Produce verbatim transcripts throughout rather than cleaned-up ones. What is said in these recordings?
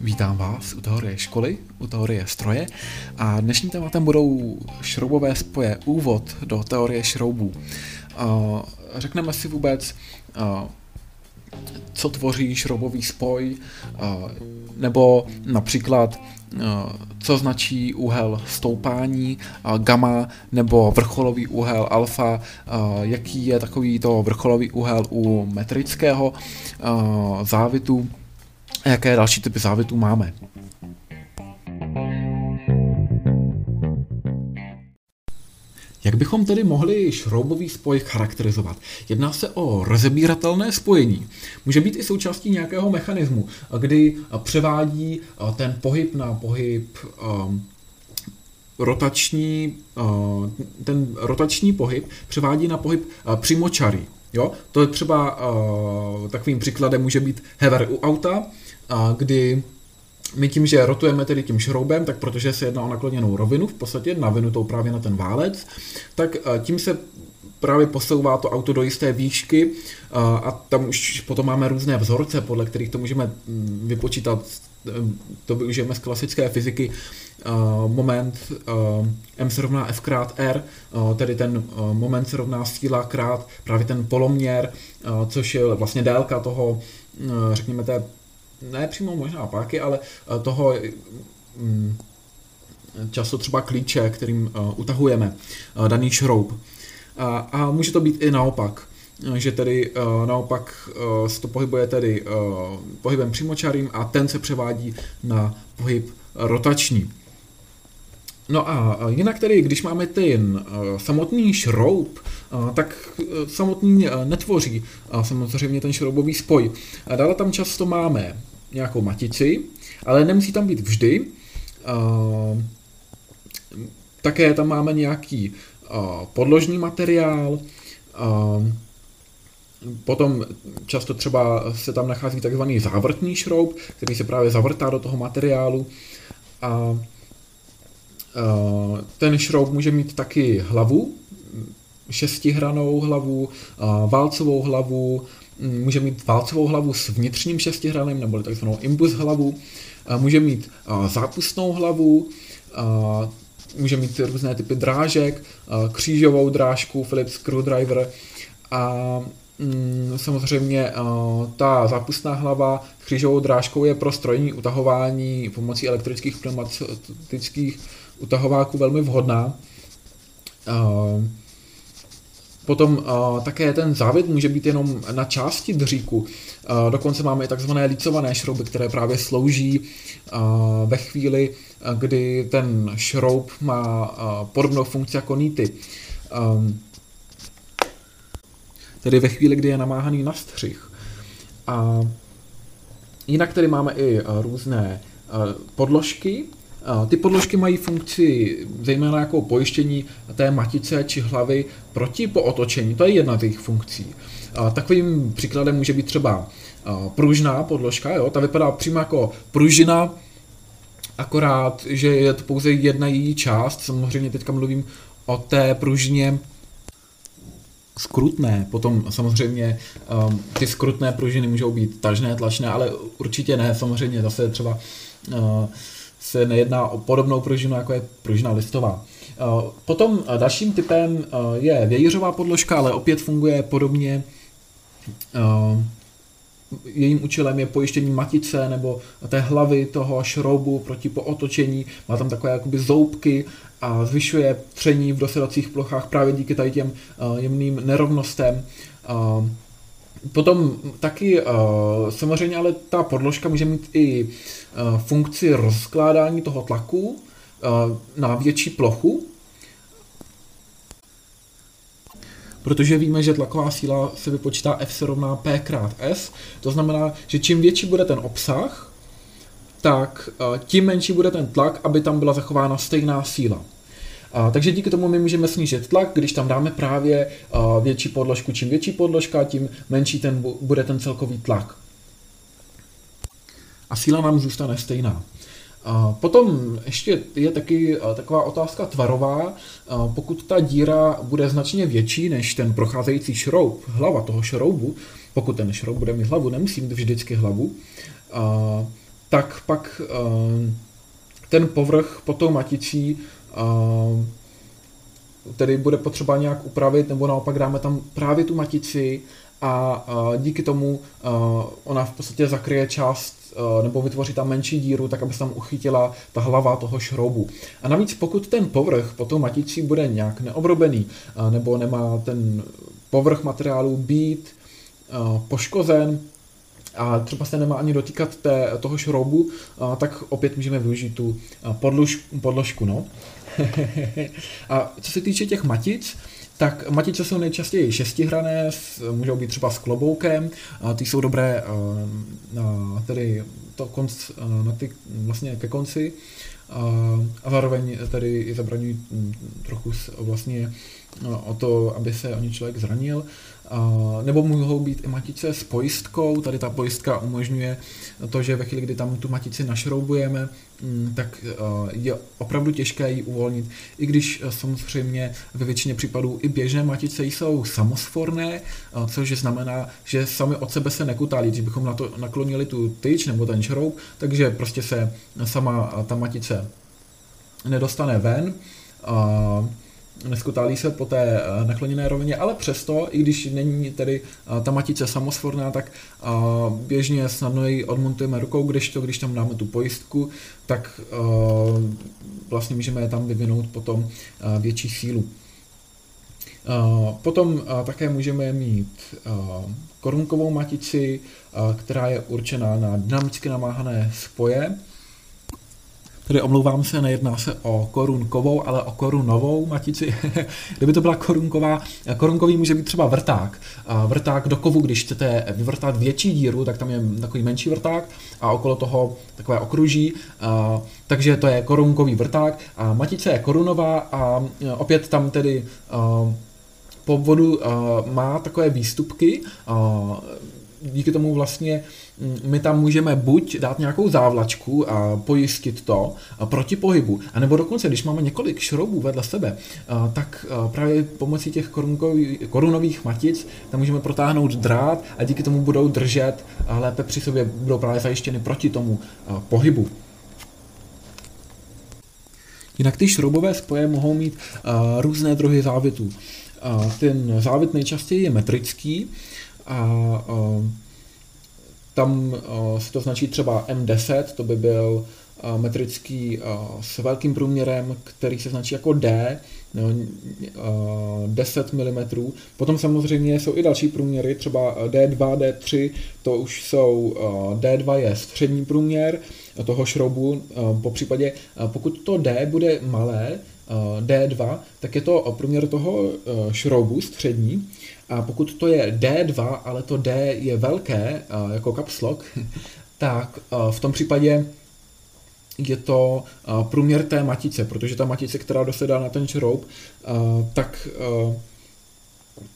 Vítám vás u teorie školy, u teorie stroje a dnešním tématem budou šroubové spoje, úvod do teorie šroubů. Řekneme si vůbec, co tvoří šroubový spoj, nebo například co značí úhel stoupání, gamma nebo vrcholový úhel alfa, jaký je takovýto vrcholový úhel u metrického závitu a jaké další typy závitů máme. Jak bychom tedy mohli šroubový spoj charakterizovat? Jedná se o rozebíratelné spojení. Může být i součástí nějakého mechanismu, kdy převádí ten pohyb na pohyb um, rotační, uh, ten rotační pohyb převádí na pohyb uh, přímočarý. Jo? To je třeba uh, takovým příkladem může být hever u auta, uh, kdy my tím, že rotujeme tedy tím šroubem, tak protože se jedná o nakloněnou rovinu, v podstatě navinutou právě na ten válec, tak tím se právě posouvá to auto do jisté výšky a tam už potom máme různé vzorce, podle kterých to můžeme vypočítat, to využijeme z klasické fyziky, moment m se rovná f krát r, tedy ten moment se rovná síla krát právě ten poloměr, což je vlastně délka toho, řekněme té, ne přímo možná páky, ale toho často třeba klíče, kterým utahujeme daný šroub. A, a může to být i naopak, že tedy naopak se to pohybuje tedy pohybem přímočarým a ten se převádí na pohyb rotační. No a jinak tedy, když máme ten samotný šroub, tak samotný netvoří samozřejmě ten šroubový spoj. Dále tam často máme nějakou matici, ale nemusí tam být vždy. Také tam máme nějaký podložní materiál, potom často třeba se tam nachází takzvaný závrtný šroub, který se právě zavrtá do toho materiálu. A ten šroub může mít taky hlavu, šestihranou hlavu, válcovou hlavu, může mít válcovou hlavu s vnitřním šestihranem, nebo takzvanou imbus hlavu, může mít zápustnou hlavu, může mít různé typy drážek, křížovou drážku, Phillips screwdriver a samozřejmě ta zápustná hlava s křížovou drážkou je pro strojní utahování pomocí elektrických pneumatických utahováků velmi vhodná. Potom také ten závit může být jenom na části dříku. Dokonce máme i takzvané lícované šrouby, které právě slouží ve chvíli, kdy ten šroub má podobnou funkci jako nýty. Tedy ve chvíli, kdy je namáhaný na střih. A jinak tady máme i různé podložky. Ty podložky mají funkci zejména jako pojištění té matice či hlavy proti pootočení. To je jedna z jejich funkcí. Takovým příkladem může být třeba pružná podložka. Jo? Ta vypadá přímo jako pružina, akorát, že je to pouze jedna její část. Samozřejmě teďka mluvím o té pružině skrutné, potom samozřejmě um, ty skrutné pružiny můžou být tažné, tlačné, ale určitě ne, samozřejmě zase třeba uh, se nejedná o podobnou pružinu, jako je pružina listová. Uh, potom uh, dalším typem uh, je vějířová podložka, ale opět funguje podobně. Uh, jejím účelem je pojištění matice nebo té hlavy toho šroubu proti pootočení, má tam takové jakoby zoubky a zvyšuje tření v dosedacích plochách právě díky tady těm uh, jemným nerovnostem. Uh, potom taky uh, samozřejmě ale ta podložka může mít i uh, funkci rozkládání toho tlaku uh, na větší plochu, protože víme, že tlaková síla se vypočítá F se rovná P krát S, to znamená, že čím větší bude ten obsah, tak tím menší bude ten tlak, aby tam byla zachována stejná síla. A, takže díky tomu my můžeme snížit tlak, když tam dáme právě a, větší podložku. Čím větší podložka, tím menší ten, bude ten celkový tlak. A síla nám zůstane stejná. Potom ještě je taky taková otázka tvarová. Pokud ta díra bude značně větší než ten procházející šroub, hlava toho šroubu, pokud ten šroub bude mít hlavu, nemusí mít vždycky hlavu, tak pak ten povrch pod tou maticí tedy bude potřeba nějak upravit, nebo naopak dáme tam právě tu matici a díky tomu ona v podstatě zakryje část nebo vytvoří tam menší díru, tak aby se tam uchytila ta hlava toho šroubu. A navíc pokud ten povrch pod tou maticí bude nějak neobrobený, nebo nemá ten povrch materiálu být poškozen, a třeba se nemá ani dotýkat té, toho šroubu, tak opět můžeme využít tu podlož, podložku. No. A co se týče těch matic, tak matice jsou nejčastěji šestihrané, můžou být třeba s kloboukem, ty jsou dobré na, tedy to konc, na ty, vlastně ke konci a zároveň tedy zabraňují trochu vlastně o to, aby se o ně člověk zranil. Nebo mohou být i matice s pojistkou, tady ta pojistka umožňuje to, že ve chvíli, kdy tam tu matici našroubujeme, tak je opravdu těžké ji uvolnit, i když samozřejmě ve většině případů i běžné matice jsou samosforné, což znamená, že sami od sebe se nekutálí, když bychom na to naklonili tu tyč nebo ten šroub, takže prostě se sama ta matice nedostane ven. Neskutálí se po té nakloněné rovině, ale přesto, i když není tedy ta matice samosforná, tak běžně snadno ji odmontujeme rukou, kdežto, když tam dáme tu pojistku, tak vlastně můžeme tam vyvinout potom větší sílu. Potom také můžeme mít korunkovou matici, která je určená na dynamicky namáhané spoje. Tady omlouvám se, nejedná se o korunkovou, ale o korunovou matici. Kdyby to byla korunková, korunkový může být třeba vrták. Vrták do kovu, když chcete vyvrtat větší díru, tak tam je takový menší vrták a okolo toho takové okruží. Takže to je korunkový vrták a matice je korunová a opět tam tedy po obvodu má takové výstupky. Díky tomu vlastně my tam můžeme buď dát nějakou závlačku a pojistit to proti pohybu, anebo dokonce, když máme několik šroubů vedle sebe, tak právě pomocí těch korunových matic tam můžeme protáhnout drát a díky tomu budou držet lépe při sobě, budou právě zajištěny proti tomu pohybu. Jinak ty šroubové spoje mohou mít různé druhy závitů. Ten závit nejčastěji je metrický, a uh, tam uh, se to značí třeba M deset, to by byl uh, metrický uh, s velkým průměrem, který se značí jako D, no, uh, deset milimetrů. Potom samozřejmě jsou i další průměry, třeba D dva, D tři, to už jsou, uh, D dva je střední průměr toho šroubu, uh, po případě uh, pokud to D bude malé, D dva, tak je to průměr toho šroubu střední a pokud to je D dva, ale to D je velké, jako caps lock, tak v tom případě je to průměr té matice, protože ta matice, která dosedá na ten šroub, tak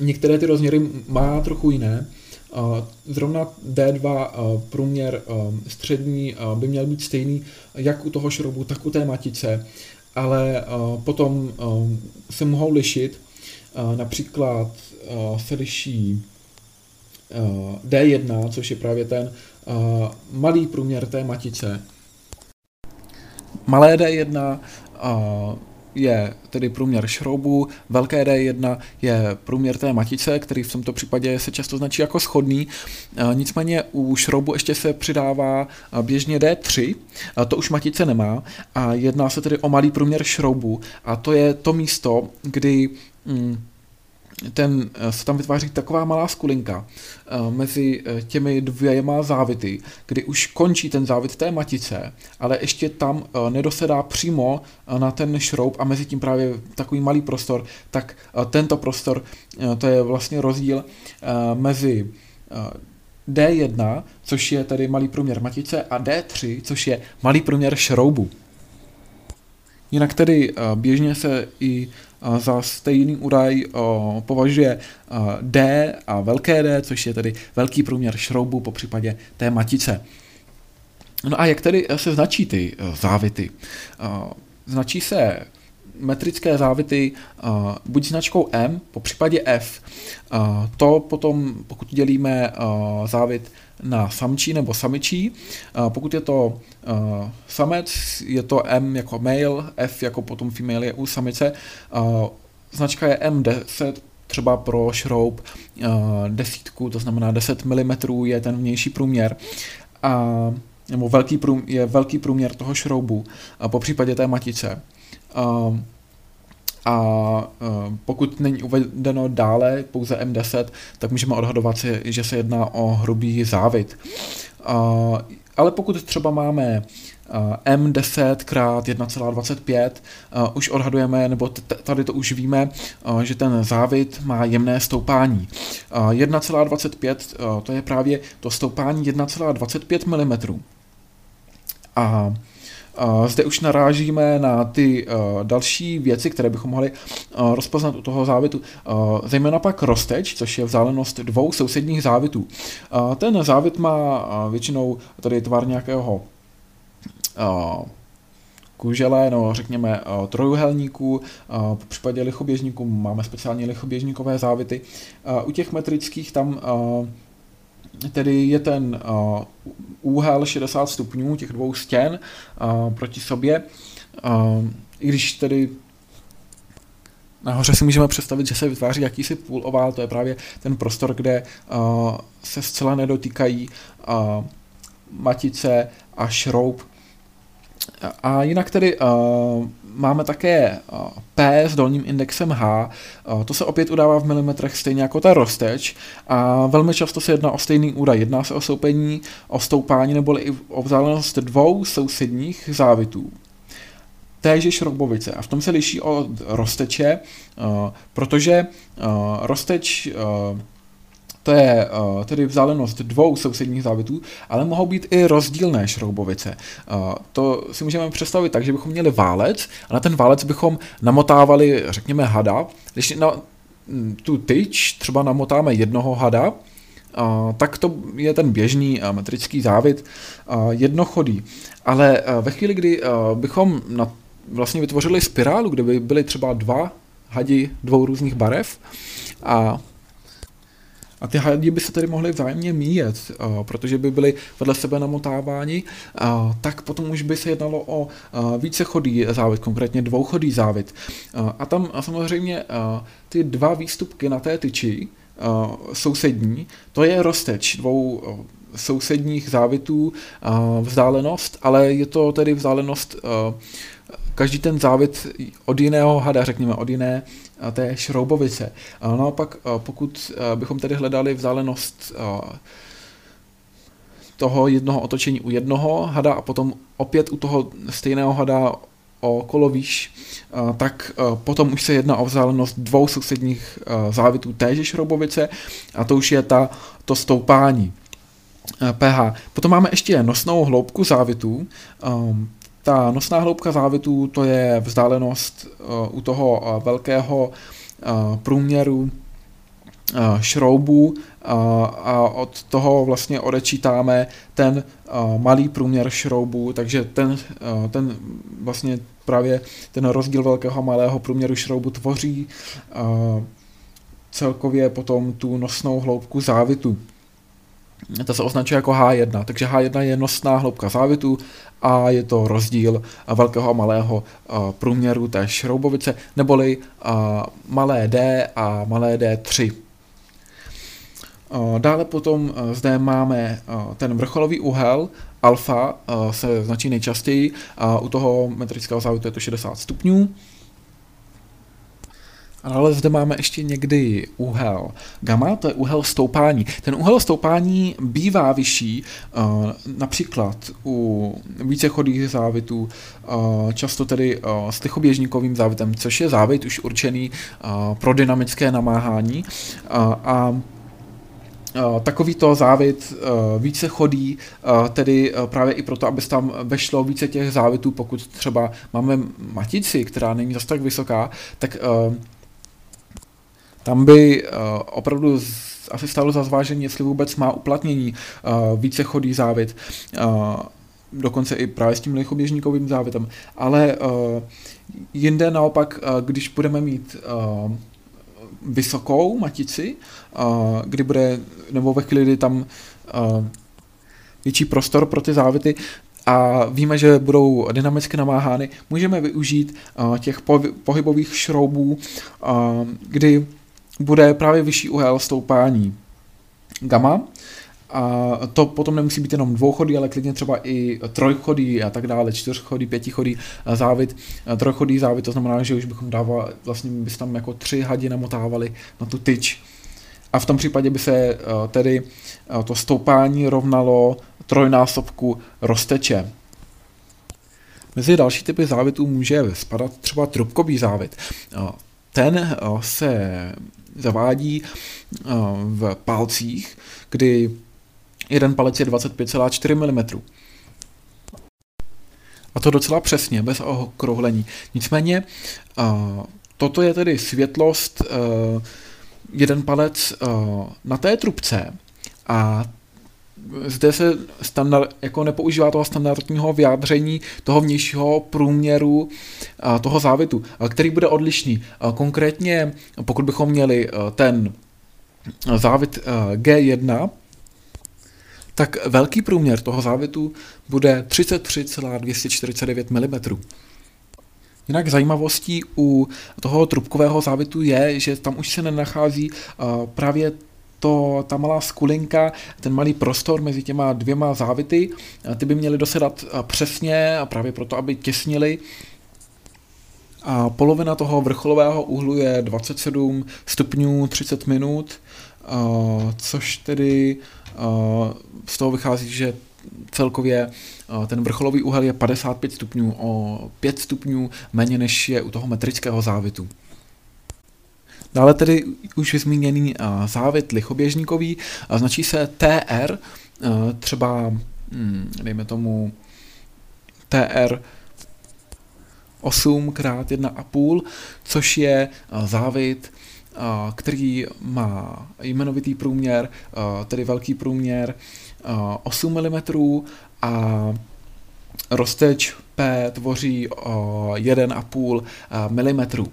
některé ty rozměry má trochu jiné. Zrovna D dva průměr střední by měl být stejný jak u toho šroubu, tak u té matice. Ale uh, potom uh, se mohou lišit, uh, například uh, se liší uh, D jedna, což je právě ten uh, malý průměr té matice. Malé D jedna uh, je tedy průměr šroubu, velké D jedna je průměr té matice, který v tomto případě se často značí jako shodný. Nicméně u šroubu ještě se přidává běžně D tři, to už matice nemá a jedná se tedy o malý průměr šroubu a to je to místo, kdy ten, se tam vytváří taková malá skulinka mezi těmi dvěma závity, kdy už končí ten závit té matice, ale ještě tam nedosedá přímo na ten šroub a mezi tím právě takový malý prostor, tak tento prostor, to je vlastně rozdíl mezi D jedna, což je tedy malý průměr matice, a D tři, což je malý průměr šroubu. Jinak tedy běžně se i za stejný údaj považuje D a velké D, což je tedy velký průměr šroubu, popřípadě té matice. No a jak tedy se značí ty závity? Značí se metrické závity buď značkou M, po případě F. To potom, pokud dělíme závit na samčí nebo samičí, pokud je to samec, je to M jako male, F jako potom female je u samice, značka je M deset, třeba pro šroub desítku, to znamená deset milimetrů je ten vnější průměr, a, nebo velký průměr, je velký průměr toho šroubu, a po případě té matice. A, a pokud není uvedeno dále, pouze M deset, tak můžeme odhadovat, si, že se jedná o hrubý závit. A, ale pokud třeba máme M deset krát jedna celá dvacet pět, uh, už odhadujeme, nebo tady to už víme, uh, že ten závit má jemné stoupání. Uh, jedna celá dvacet pět, uh, to je právě to stoupání jedna celá dvacet pět milimetrů. A uh, zde už narážíme na ty uh, další věci, které bychom mohli uh, rozpoznat u toho závitu. Uh, zejména pak rozteč, což je vzdálenost dvou sousedních závitů. Uh, ten závit má uh, většinou tady tvar nějakého kužele, no řekněme trojuhelníků, po případě lichoběžníků máme speciální lichoběžníkové závity. U těch metrických tam tedy je ten úhel šedesát stupňů těch dvou stěn proti sobě, i když tedy nahoře si můžeme představit, že se vytváří jakýsi půlovál, to je právě ten prostor, kde se zcela nedotýkají matice a šroub. A jinak tedy uh, máme také uh, P s dolním indexem H, uh, to se opět udává v milimetrech stejně jako ta rozteč a velmi často se jedná o stejný údaj, jedná se o stoupení, o stoupání neboli i o vzdálenost dvou sousedních závitů téže šroubovice. A v tom se liší od rozteče, uh, protože uh, rozteč uh, to je uh, tedy vzdálenost dvou sousedních závitů, ale mohou být i rozdílné šroubovice. Uh, to si můžeme představit tak, že bychom měli válec a na ten válec bychom namotávali, řekněme, hada. Když na tu tyč třeba namotáme jednoho hada, uh, tak to je ten běžný uh, metrický závit uh, jednochodý. Ale uh, ve chvíli, kdy uh, bychom na, vlastně vytvořili spirálu, kde by byly třeba dva hadi dvou různých barev a A ty hadi by se tedy mohly vzájemně míjet, protože by byly vedle sebe namotáváni, tak potom už by se jednalo o vícechodý závit, konkrétně dvouchodý závit. A tam samozřejmě ty dva výstupky na té tyči sousední, to je rozteč dvou sousedních závitů vzdálenost, ale je to tedy vzdálenost, každý ten závit od jiného hada, řekněme, od jiné té šroubovice. Naopak, pokud bychom tedy hledali vzdálenost toho jednoho otočení u jednoho hada a potom opět u toho stejného hada okolo výš, tak potom už se jedná o vzdálenost dvou sousedních závitů téže šroubovice a to už je ta, to stoupání pH. Potom máme ještě nosnou hloubku závitů. Ta nosná hloubka závitů, to je vzdálenost uh, u toho uh, velkého uh, průměru uh, šroubu uh, a od toho vlastně odečítáme ten uh, malý průměr šroubu, takže ten, uh, ten vlastně právě ten rozdíl velkého a malého průměru šroubu tvoří uh, celkově potom tu nosnou hloubku závitu. Ta se označuje jako H jedna, takže H jedna je nosná hloubka závitu a je to rozdíl velkého a malého průměru té šroubovice, neboli malé d a malé d tři. Dále potom zde máme ten vrcholový úhel, alfa se značí nejčastěji, a u toho metrického závitu je to šedesát stupňů. Ale zde máme ještě někdy úhel gamma, to je úhel stoupání. Ten úhel stoupání bývá vyšší, například u vícechodých závitů, často tedy s lichoběžníkovým závitem, což je závit už určený pro dynamické namáhání. A takovýto závit více chodí, tedy právě i proto, aby se tam vešlo více těch závitů, pokud třeba máme matici, která není zas tak vysoká, tak tam by uh, opravdu z, asi stálo za zvážení, jestli vůbec má uplatnění uh, vícechodý závit. Uh, dokonce i právě s tím lichoběžníkovým závětem. Ale uh, jinde naopak, uh, když budeme mít uh, vysokou matici, uh, kdy bude, nebo ve chvíli tam uh, větší prostor pro ty závity, a víme, že budou dynamicky namáhány, můžeme využít uh, těch po pohybových šroubů, uh, kdy bude právě vyšší úhel stoupání gamma. A to potom nemusí být jenom dvouchodý, ale klidně třeba i trojchodý a tak dále, čtyřchodý, pětichodý závit. Trojchodý závit, to znamená, že už bychom dávali, vlastně by se tam jako tři hadi namotávali na tu tyč. A v tom případě by se tedy to stoupání rovnalo trojnásobku rozteče. Mezi další typy závitů může spadat třeba trubkový závit. Ten se zavádí v palcích, kdy jeden palec je dvacet pět celá čtyři milimetru. A to docela přesně, bez okrouhlení. Nicméně toto je tedy světlost jeden palec na té trubce a zde se standard, jako nepoužívá toho standardního vyjádření toho vnějšího průměru toho závitu, který bude odlišný. Konkrétně, pokud bychom měli ten závit G jedna, tak velký průměr toho závitu bude třicet tři celá dvě stě čtyřicet devět milimetrů. Jinak zajímavostí u toho trubkového závitu je, že tam už se nenachází právě to, ta malá skulinka, ten malý prostor mezi těma dvěma závity. Ty by měly dosedat přesně a právě proto, aby těsnily. A polovina toho vrcholového úhlu je dvacet sedm stupňů třicet minut, což tedy z toho vychází, že celkově ten vrcholový úhel je padesát pět stupňů, o pět stupňů méně, než je u toho metrického závitu. Dále tedy už zmíněný závit lichoběžníkový, značí se T R, třeba dejme tomu T R osm krát jedna celá pět, což je závit, který má jmenovitý průměr, tedy velký průměr osm milimetrů a rozteč P tvoří jedna celá pět milimetru.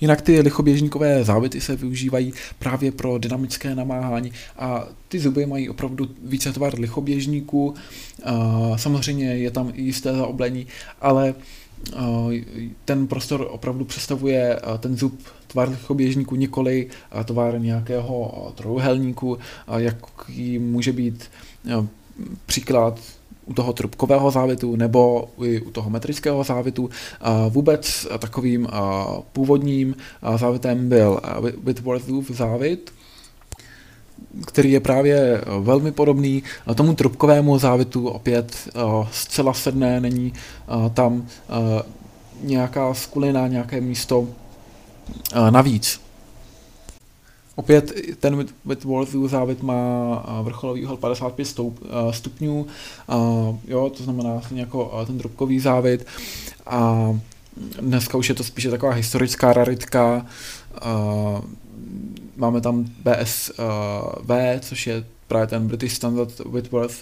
Jinak ty lichoběžníkové závity se využívají právě pro dynamické namáhání a ty zuby mají opravdu více tvar lichoběžníků. Samozřejmě je tam i jisté zaoblení, ale ten prostor opravdu představuje ten zub tvar lichoběžníku, nikoli tvar nějakého trojúhelníku, jaký může být příklad u toho trubkového závitu nebo i u toho metrického závitu. Vůbec takovým původním závitem byl Whitworthův závit, který je právě velmi podobný tomu trubkovému závitu, opět zcela sedné, není tam nějaká skulina, nějaké místo navíc. Opět ten Whitworthův závit má vrcholový úhel padesát pět stupňů, jo, to znamená jako ten trubkový závit. A dneska už je to spíše taková historická raritka. Máme tam B S V, což je právě ten British Standard Whitworth,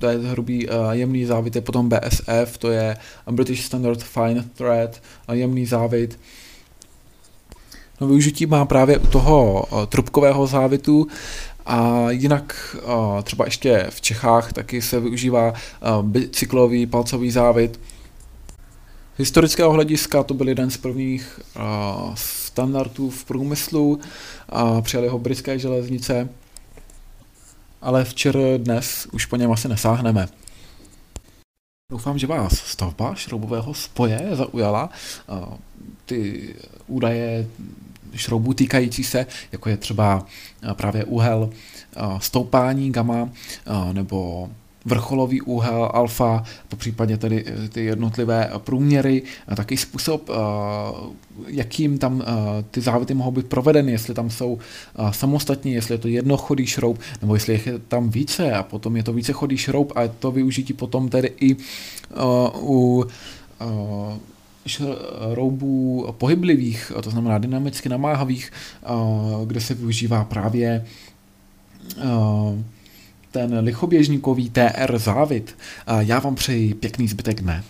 to je hrubý jemný závit, je potom B S F, to je British Standard Fine Thread, jemný závit. No, využití má právě u toho uh, trubkového závitu a jinak uh, třeba ještě v Čechách taky se využívá uh, bicyklový palcový závit. Z historického hlediska to byl jeden z prvních uh, standardů v průmyslu a přijali ho britské železnice, ale včera dnes už po něm asi nesáhneme. Doufám, že vás stavba šroubového spoje zaujala. Ty údaje šroubů týkající se, jako je třeba právě úhel stoupání gamma nebo vrcholový úhel alfa, popřípadě tedy ty jednotlivé průměry, taky způsob, jakým tam ty závity mohou být provedeny, jestli tam jsou samostatně, jestli je to jednochodý šroub, nebo jestli je tam více a potom je to vícechodý šroub a je to využití potom tedy i u šroubů pohyblivých, to znamená dynamicky namáhavých, kde se využívá právě ten lichoběžníkový T R závit. Já vám přeji pěkný zbytek dne.